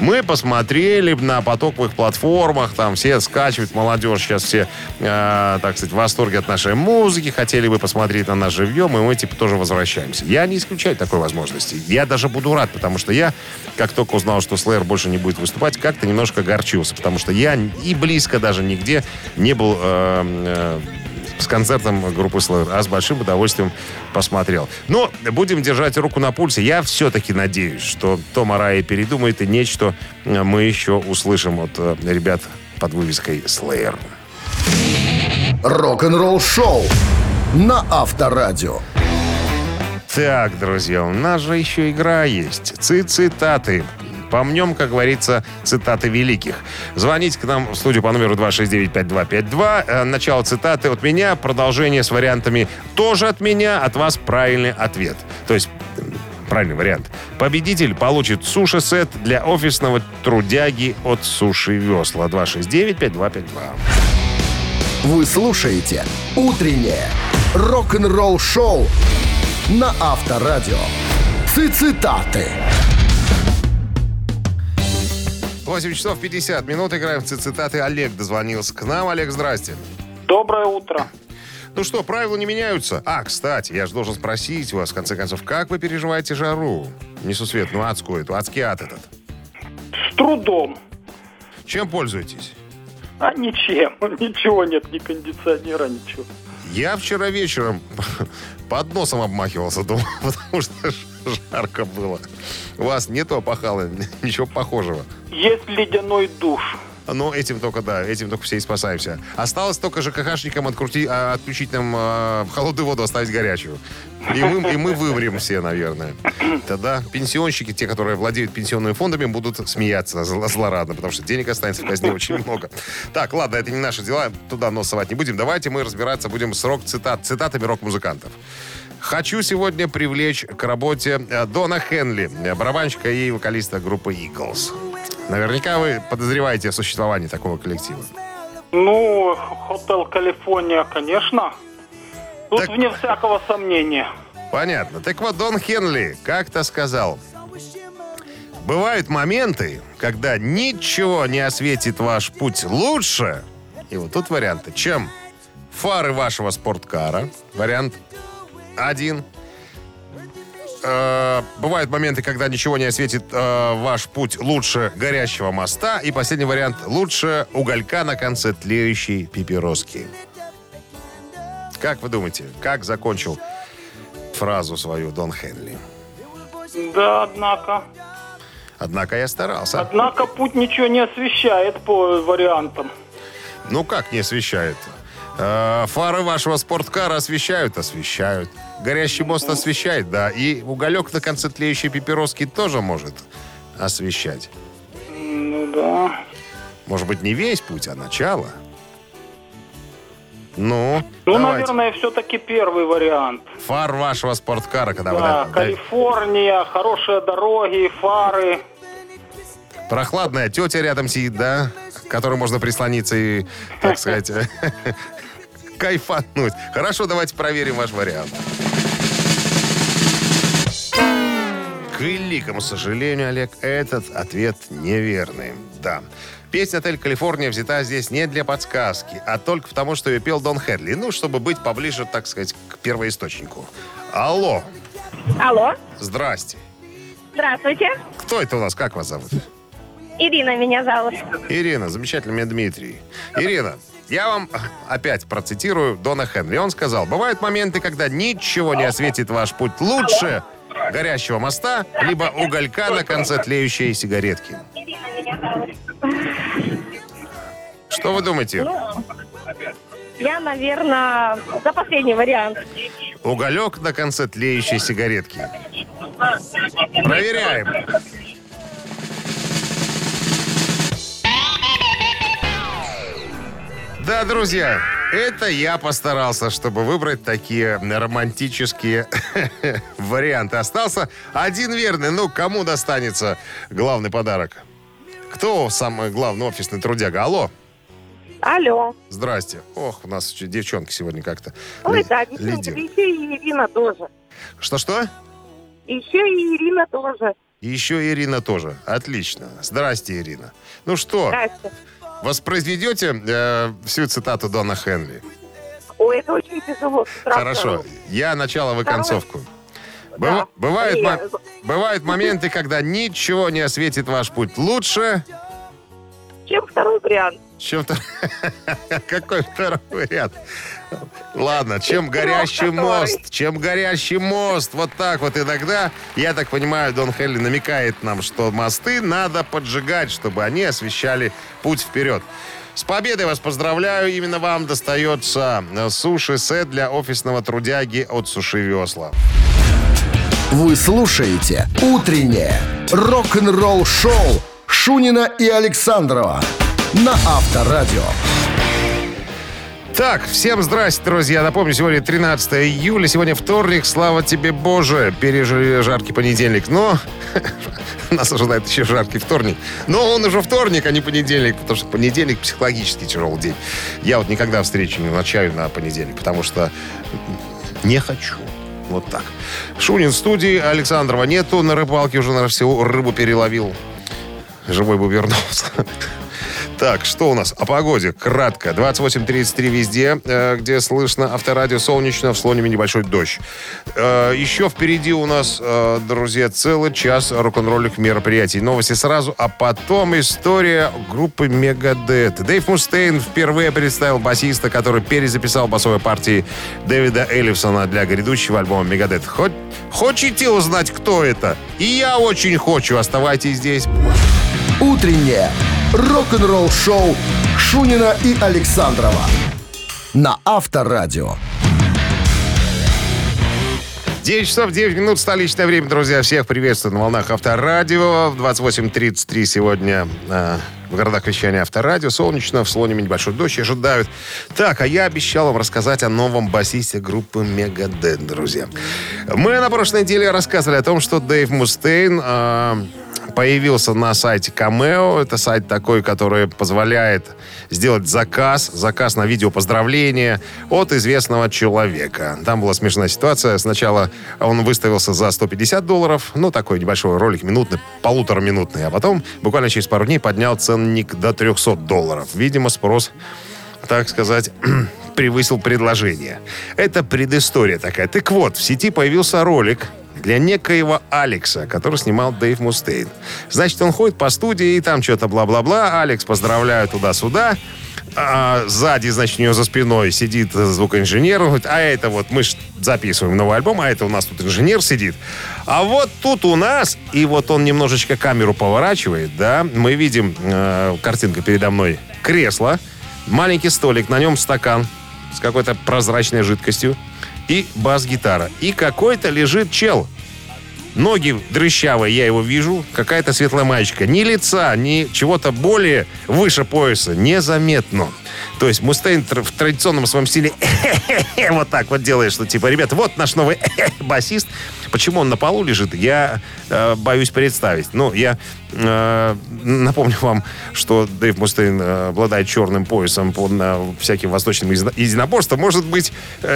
мы посмотрели на потоковых платформах, там все скачивают, молодежь сейчас все, э, так сказать, в восторге от нашей музыки, хотели бы посмотреть на нас живьем, и мы, типа, тоже возвращаемся. Я не исключаю такой возможности. Я даже буду рад, потому что я, как только узнал, что Slayer больше не будет выступать, как-то немножко огорчился, потому что я и близко даже нигде не был... Э, э, с концертом группы Slayer, а с большим удовольствием посмотрел. Но будем держать руку на пульсе. Я все-таки надеюсь, что Том Арая передумает, и нечто мы еще услышим от ребят под вывеской Slayer. Рок-н-ролл шоу на Авторадио. Так, друзья, у нас же еще игра есть. Цитаты. Помнем, как говорится, цитаты великих. Звоните к нам в студию по номеру два шесть девять пять два пять два. Начало цитаты от меня, продолжение с вариантами тоже от меня, от вас правильный ответ. То есть, правильный вариант. Победитель получит суши-сет для офисного трудяги от Суши Весла. два шесть девять пять два пять два. Вы слушаете «Утреннее рок-н-ролл-шоу» на Авторадио. Цитаты. восемь часов пятьдесят минут. Играем в цитаты. Олег дозвонился к нам. Олег, здрасте. Доброе утро. Ну что, правила не меняются? А, кстати, я же должен спросить вас, в конце концов, как вы переживаете жару? Несусветную, адскую эту, адский ад этот. С трудом. Чем пользуетесь? А ничем. Ничего нет, ни кондиционера, ничего. Я вчера вечером под носом обмахивался, думал, потому что... жарко было. У вас нету опахала? Ничего похожего? Есть ледяной душ. Но этим только, да, этим только все и спасаемся. Осталось только ЖКХшникам открути, отключить нам э, холодную воду, оставить горячую. И мы, и мы вымрем все, наверное. Тогда пенсионщики, те, которые владеют пенсионными фондами, будут смеяться злорадно, потому что денег останется в казне очень много. Так, ладно, это не наши дела, туда нос совать не будем. Давайте мы разбираться будем с рок-цитат, цитатами рок-музыкантов. Хочу сегодня привлечь к работе Дона Хенли, барабанщика и вокалиста группы Eagles. Наверняка вы подозреваете о существовании такого коллектива. Ну, Hotel California, конечно. Тут так... вне всякого сомнения. Понятно. Так вот, Дон Хенли как-то сказал: бывают моменты, когда ничего не осветит ваш путь лучше. И вот тут варианты. Чем фары вашего спорткара. Вариант один. Э, бывают моменты, когда ничего не осветит э, ваш путь лучше горящего моста. И последний вариант. Лучше уголька на конце тлеющей папироски. Как вы думаете, как закончил фразу свою Дон Хенли? Да, однако. Однако я старался. Однако путь ничего не освещает по вариантам. Ну как не освещает? Фары вашего спорткара освещают? Освещают. Горящий мост освещает, да. И уголек на конце тлеющей папироски тоже может освещать. Ну да. Может быть, не весь путь, а начало. Ну, ну наверное, все-таки первый вариант. Фар вашего спорткара. Когда да, вы... Калифорния, хорошие дороги, фары. Прохладная тетя рядом сидит, да? К которой можно прислониться и, так сказать... кайфануть. Хорошо, давайте проверим ваш вариант. К великому сожалению, Олег, этот ответ неверный. Да. Песня «Отель Калифорния» взята здесь не для подсказки, а только потому, что ее пел Дон Хенли. Ну, чтобы быть поближе, так сказать, к первоисточнику. Алло. Алло. Здрасте. Здравствуйте. Кто это у нас? Как вас зовут? Ирина меня зовут. Ирина, замечательно, меня Дмитрий. Ирина, я вам опять процитирую Дона Хенли. Он сказал: бывают моменты, когда ничего не осветит ваш путь лучше горящего моста, либо уголька на конце тлеющей сигаретки. Ирина меня зовут. Что вы думаете? Ну, я, наверное, за последний вариант. Уголек на конце тлеющей сигаретки. Проверяем. Да, друзья, это я постарался, чтобы выбрать такие романтические варианты. Остался один верный. Ну, кому достанется главный подарок? Кто самый главный офисный трудяга? Алло. Алло. Здрасте. Ох, у нас девчонки сегодня как-то... Ой, л- да, девчонки, еще и Ирина тоже. Что-что? Еще и Ирина тоже. Еще и Ирина тоже. Отлично. Здрасте, Ирина. Ну что? Здрасте. Воспроизведете э, всю цитату Дона Хенли? Ой, это очень тяжело. Страшно. Хорошо. Я начало, вы концовку. Быв... Да. Бывают, мо... Бывают моменты, когда ничего не осветит ваш путь лучше... Чем второй вариант. Чем второй... Какой второй вариант? Ладно, чем горящий мост. Чем горящий мост. Вот так вот иногда, я так понимаю, Дон Хелли намекает нам, что мосты надо поджигать, чтобы они освещали путь вперед. С победой вас поздравляю. Именно вам достается суши-сет для офисного трудяги от Суши Весла. Вы слушаете «Утреннее рок-н-ролл-шоу» Шунина и Александрова на Авторадио. Так, всем здрасте, друзья. Напомню, сегодня тринадцатое июля, сегодня вторник. Слава тебе, Боже, пережили жаркий понедельник. Но нас ожидает еще жаркий вторник. Но он уже вторник, а не понедельник, потому что понедельник психологически тяжелый день. Я вот никогда встречу не назначаю на понедельник, потому что не хочу. Вот так. Шунин в студии, Александрова нету. На рыбалке уже, наверное, всю рыбу переловил. Живой бы вернулся. Так, что у нас? О погоде. Кратко. двадцать восемь тридцать три везде, где слышно Авторадио, солнечно, в Слониме небольшой дождь. Еще впереди у нас, друзья, целый час рок-н-ролльных мероприятий. Новости сразу, а потом история группы Мегадет. Дэйв Мустейн впервые представил басиста, который перезаписал басовые партии Дэвида Эллифсона для грядущего альбома Мегадет. Хотите узнать, кто это? И я очень хочу. Оставайтесь здесь. Утреннее рок-н-ролл шоу Шунина и Александрова на Авторадио. девять часов девять минут, столичное время, друзья. Всех приветствую на волнах Авторадио. В двадцать восемь тридцать три сегодня э, в городах вещания Авторадио. Солнечно, в Слониме небольшой дождь ожидают. Так, а я обещал вам рассказать о новом басисте группы Мегадет, друзья. Мы на прошлой неделе рассказывали о том, что Дэйв Мустейн... Э, появился на сайте Камео. Это сайт такой, который позволяет сделать заказ, заказ на видео поздравления от известного человека. Там была смешная ситуация. Сначала он выставился за сто пятьдесят долларов. Ну, такой небольшой ролик, минутный, полутораминутный. А потом, буквально через пару дней, поднял ценник до триста долларов. Видимо, спрос, так сказать, превысил предложение. Это предыстория такая. Так вот, в сети появился ролик для некоего Алекса, который снимал Дэйв Мустейн. Значит, он ходит по студии, и там что-то бла-бла-бла. Алекс поздравляю туда-сюда. А сзади, значит, у него за спиной сидит звукоинженер. Он говорит, а это вот мы записываем новый альбом, а это у нас тут инженер сидит. А вот тут у нас... И вот он немножечко камеру поворачивает, да. Мы видим, э, картинка передо мной, кресло, маленький столик, на нем стакан с какой-то прозрачной жидкостью. И бас-гитара. И какой-то лежит чел. Ноги дрыщавые, я его вижу. Какая-то светлая маечка. Ни лица, ни чего-то более выше пояса. Незаметно. То есть Мустейн в традиционном своем стиле вот так вот делает, что типа, ребят, вот наш новый басист. Почему он на полу лежит, я э, боюсь представить. Ну, я э, напомню вам, что Дэйв Мустейн обладает черным поясом по всяким восточным единоборствам. Может быть,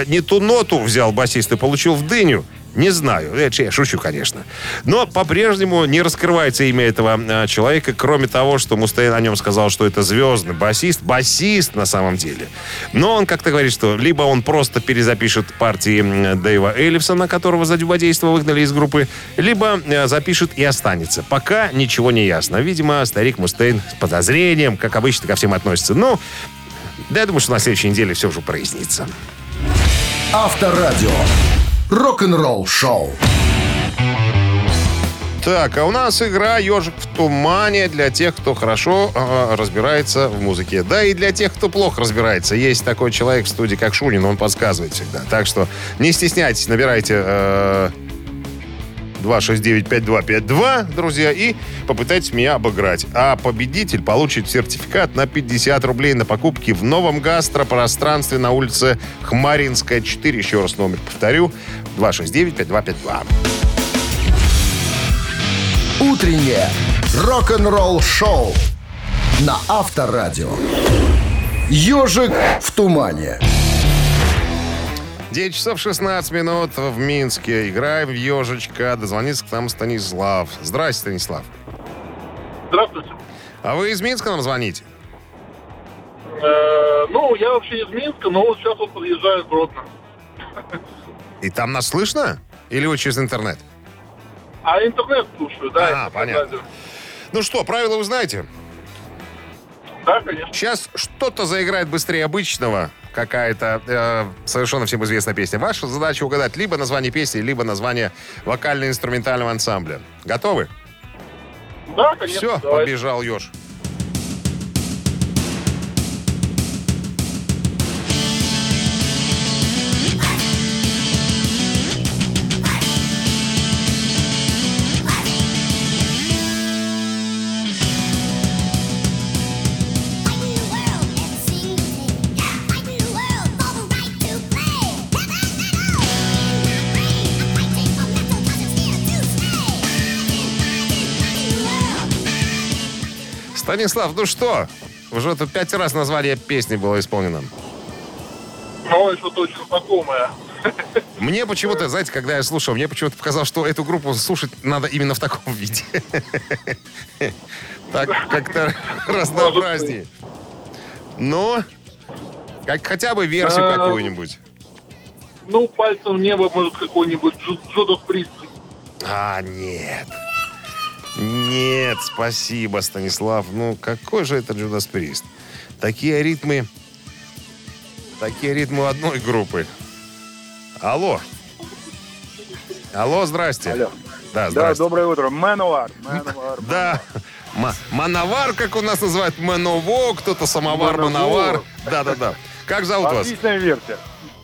не ту ноту взял басист и получил в дыню. Не знаю. Я шучу, конечно. Но по-прежнему не раскрывается имя этого человека, кроме того, что Мустейн о нем сказал, что это звездный басист. Басист на самом деле. Но он как-то говорит, что либо он просто перезапишет партии Дэйва Эллифсона, которого за дюбодейство выгнали из группы, либо запишет и останется. Пока ничего не ясно. Видимо, старик Мустейн с подозрением, как обычно, ко всем относится. Ну, да, я думаю, что на следующей неделе все уже прояснится. Авторадио. Рок-н-ролл шоу. Так, а у нас игра «Ежик в тумане» для тех, кто хорошо э, разбирается в музыке. Да и для тех, кто плохо разбирается. Есть такой человек в студии, как Шунин, он подсказывает всегда. Так что не стесняйтесь, набирайте э, два шесть девять пять два пять два, друзья, и попытайтесь меня обыграть. А победитель получит сертификат на пятьдесят рублей на покупки в новом гастропространстве на улице Хмаринская, четыре. Еще раз номер повторю. два шесть девять пять два пять два. Утреннее рок-н-ролл шоу на Авторадио. «Ежик в тумане». девять часов шестнадцать минут в Минске. Играем в «Ежечка». Дозвонится к нам Станислав. Здравствуйте, Станислав. Здравствуйте. А вы из Минска нам звоните? Э-э, ну, я вообще из Минска, но вот сейчас вот подъезжаю к Гродно. И там нас слышно? Или вы через интернет? А интернет слушаю, да. А, понятно. Радио. Ну что, правила вы знаете? Да, конечно. Сейчас что-то заиграет быстрее обычного. Какая-то э, совершенно всем известная песня. Ваша задача угадать либо название песни, либо название вокально-инструментального ансамбля. Готовы? Да, конечно. Все, давай. Побежал еж. Станислав, ну что? Уже тут пять раз название песни было исполнено. Ну, что-то очень знакомое. Мне почему-то, знаете, когда я слушал, мне почему-то показалось, что эту группу слушать надо именно в таком виде. Так как-то разнообразнее. Но как, хотя бы версию какую-нибудь. Ну, пальцем в небо, может, какой-нибудь Джудас Прист. А, нет. Нет, спасибо, Станислав. Ну, какой же это Джудас Прист? Такие ритмы... Такие ритмы одной группы. Алло. Алло, здрасте. Алло. Да, здрасте. Да, доброе утро. Manowar. Manowar. Да, Мановар, как у нас называют, Маново, кто-то самовар, Мановар. Да-да-да. Как зовут вас? Отличная версия.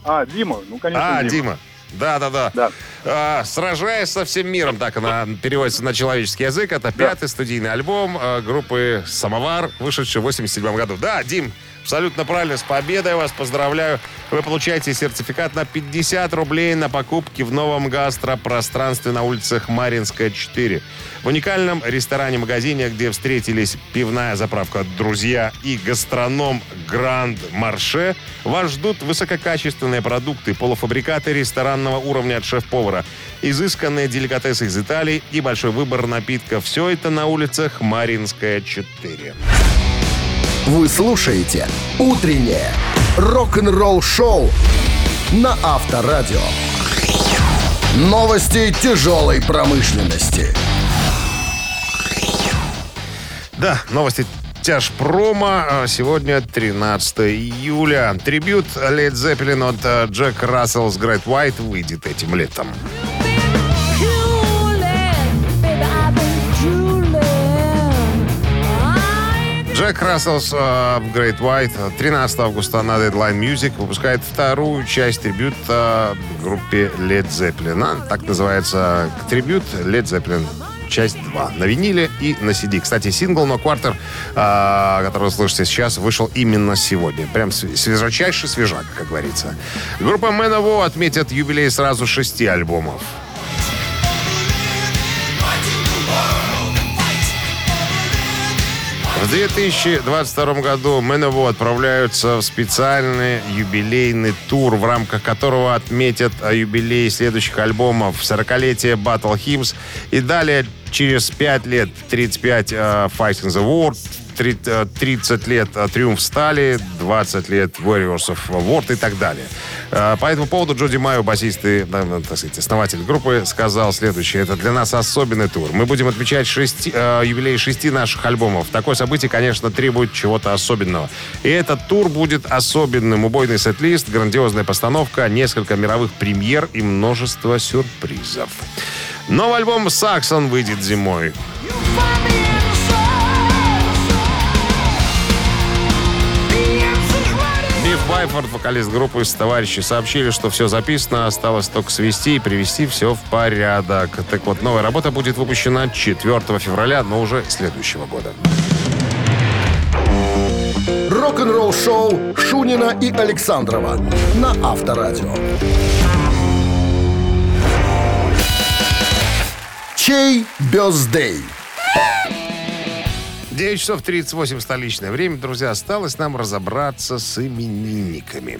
А, Дима, ну, конечно, А, Дима. Да-да-да. Да. А, «Сражаясь со всем миром», так она переводится на человеческий язык. Это пятый да. студийный альбом группы «Самовар», вышедший в восемьдесят седьмом году. Да, Дим, абсолютно правильно. С победой вас поздравляю. Вы получаете сертификат на пятьдесят рублей на покупки в новом гастропространстве на улицах Маринская, четыре. В уникальном ресторане-магазине, где встретились пивная заправка «Друзья» и гастроном «Гранд Марше», вас ждут высококачественные продукты, полуфабрикаты ресторанного уровня от шеф-повара, изысканные деликатесы из Италии и большой выбор напитков. Все это на улицах Маринская, четыре. Вы слушаете «Утреннее рок-н-ролл-шоу» на Авторадио. Новости тяжелой промышленности. Да, новости тяжпрома. Сегодня тринадцатое июля. Трибют Led Zeppelin от Джек Рассел с Great White выйдет этим летом. Джек Рассел с Great White тринадцатого августа на Deadline Music выпускает вторую часть трибюта группе Led Zeppelin. Так называется трибют Led Zeppelin. Часть два. На виниле и на си ди. Кстати, сингл «No Quarter», который вы слышите сейчас, вышел именно сегодня. Прям свежачайший свежак, как говорится. Группа Manowar отметит юбилей сразу шести альбомов. В две тысячи двадцать втором году Manowar отправляются в специальный юбилейный тур, в рамках которого отметят юбилей следующих альбомов: сорокалетие Battle Hymns и далее через пять лет тридцать пять uh, Fighting the World, тридцать лет «Триумф стали», двадцать лет «Warriors of War» и так далее. По этому поводу Джоди Майо, басист и, так сказать, основатель группы, сказал следующее. «Это для нас особенный тур. Мы будем отмечать шести, юбилей шести наших альбомов. Такое событие, конечно, требует чего-то особенного. И этот тур будет особенным. Убойный сет-лист, грандиозная постановка, несколько мировых премьер и множество сюрпризов». Новый альбом «Саксон» выйдет зимой. Байфорд, вокалист группы и товарищи, сообщили, что все записано, осталось только свести и привести все в порядок. Так вот, новая работа будет выпущена четвертого февраля, но уже следующего года. Рок-н-ролл шоу Шунина и Александрова на Авторадио. Чей бёздей? девять часов тридцать восемь столичное время, друзья, осталось нам разобраться с именинниками.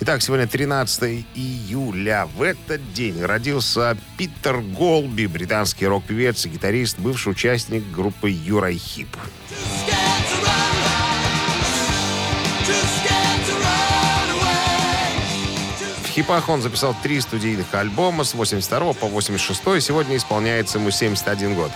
Итак, сегодня тринадцатое июля. В этот день родился Питер Голби, британский рок-певец и гитарист, бывший участник группы Юрай Хип. В хипах он записал три студийных альбома с восемьдесят второго по восемьдесят шестой, и сегодня исполняется ему семьдесят один год.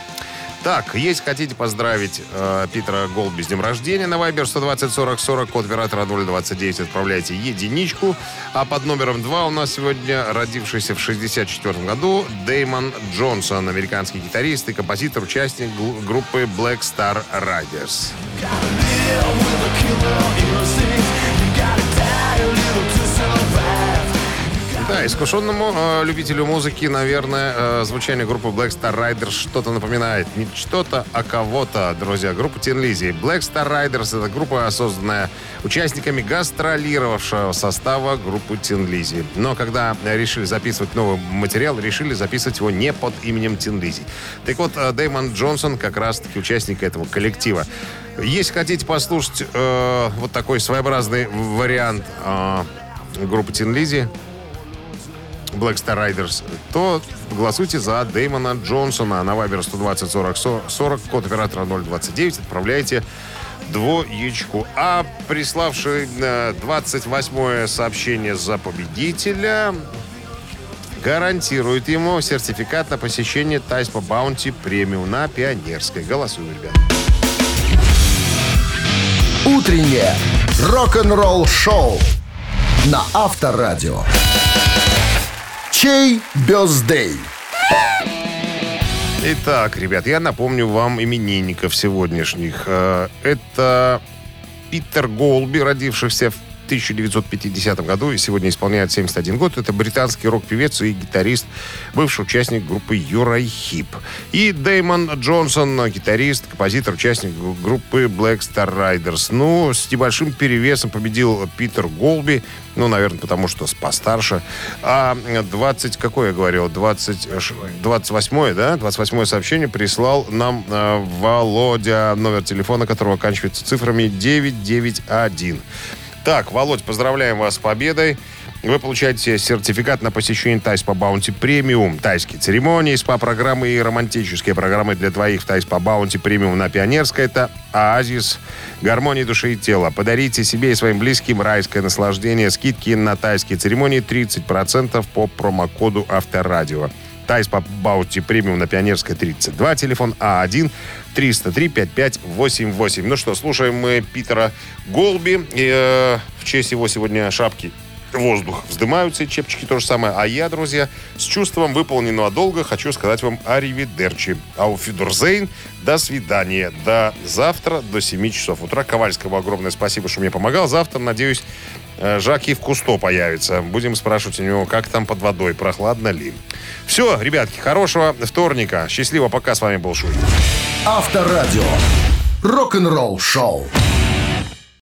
Так, если хотите поздравить э, Питера Голби с днем рождения, на Viber сто двадцать сорок сорок, код оператора ноль двадцать девять, отправляйте единичку. А под номером два у нас сегодня родившийся в шестьдесят четвёртом году Дэймон Джонсон, американский гитарист и композитор, участник гл- группы Black Star Riders. Да, искушенному э, любителю музыки, наверное, э, звучание группы Black Star Riders что-то напоминает. Не что-то, а кого-то, друзья. Группа Тин Лизи. Black Star Riders — это группа, созданная участниками гастролировавшего состава группы Тин Лизи. Но когда решили записывать новый материал, решили записывать его не под именем Тин Лизи. Так вот, Дэймон Джонсон как раз-таки участник этого коллектива. Если хотите послушать э, вот такой своеобразный вариант э, группы Тин Лизи, Black Star Riders, то голосуйте за Дэймона Джонсона на Viber сто двадцать сорок сорок, код оператора ноль двадцать девять, отправляйте двоечку. А приславший двадцать восьмое сообщение за победителя гарантирует ему сертификат на посещение Тайс по Баунти премиум на Пионерской. Голосуем, ребят. Утреннее рок-н-ролл шоу на Авторадио. Чей бёздей? Итак, ребят, я напомню вам именинников сегодняшних. Это Питер Голби, родившийся в тысяча девятьсот пятидесятом году и сегодня исполняет семьдесят один год. Это британский рок-певец и гитарист, бывший участник группы Юрахип. И Дэймон Джонсон, гитарист, композитор, участник группы Black Star Riders. Ну, с небольшим перевесом победил Питер Голби. Ну, наверное, потому что постарше. А двадцать, какое я говорил, двадцать, двадцать восьмое, да? двадцать восьмое сообщение прислал нам э, Володя, номер телефона которого оканчивается цифрами девятьсот девяносто один. Так, Володь, поздравляем вас с победой. Вы получаете сертификат на посещение Тайс по Баунти Премиум, тайские церемонии, СПА-программы и романтические программы для двоих в Тайс по Баунти Премиум на Пионерской. Это оазис гармонии души и тела. Подарите себе и своим близким райское наслаждение. Скидки на тайские церемонии тридцать процентов по промокоду Авторадио. Тайс по Баунти Премиум на Пионерской тридцать два, телефон А один триста три пятьдесят пять восемьдесят восемь. Ну что, слушаем мы Питера Голби. И, э, в честь его сегодня шапки в воздух вздымаются, и чепчики то же самое. А я, друзья, с чувством выполненного долга хочу сказать вам аривидерчи. Ауфидурзейн, до свидания. До завтра, до семи часов утра. Ковальскому огромное спасибо, что мне помогал. Завтра, надеюсь, Жак Ив Кусто появится. Будем спрашивать у него, как там под водой, прохладно ли. Все, ребятки, хорошего вторника. Счастливо, пока. С вами был Шунин. Авторадио. Рок-н-ролл шоу.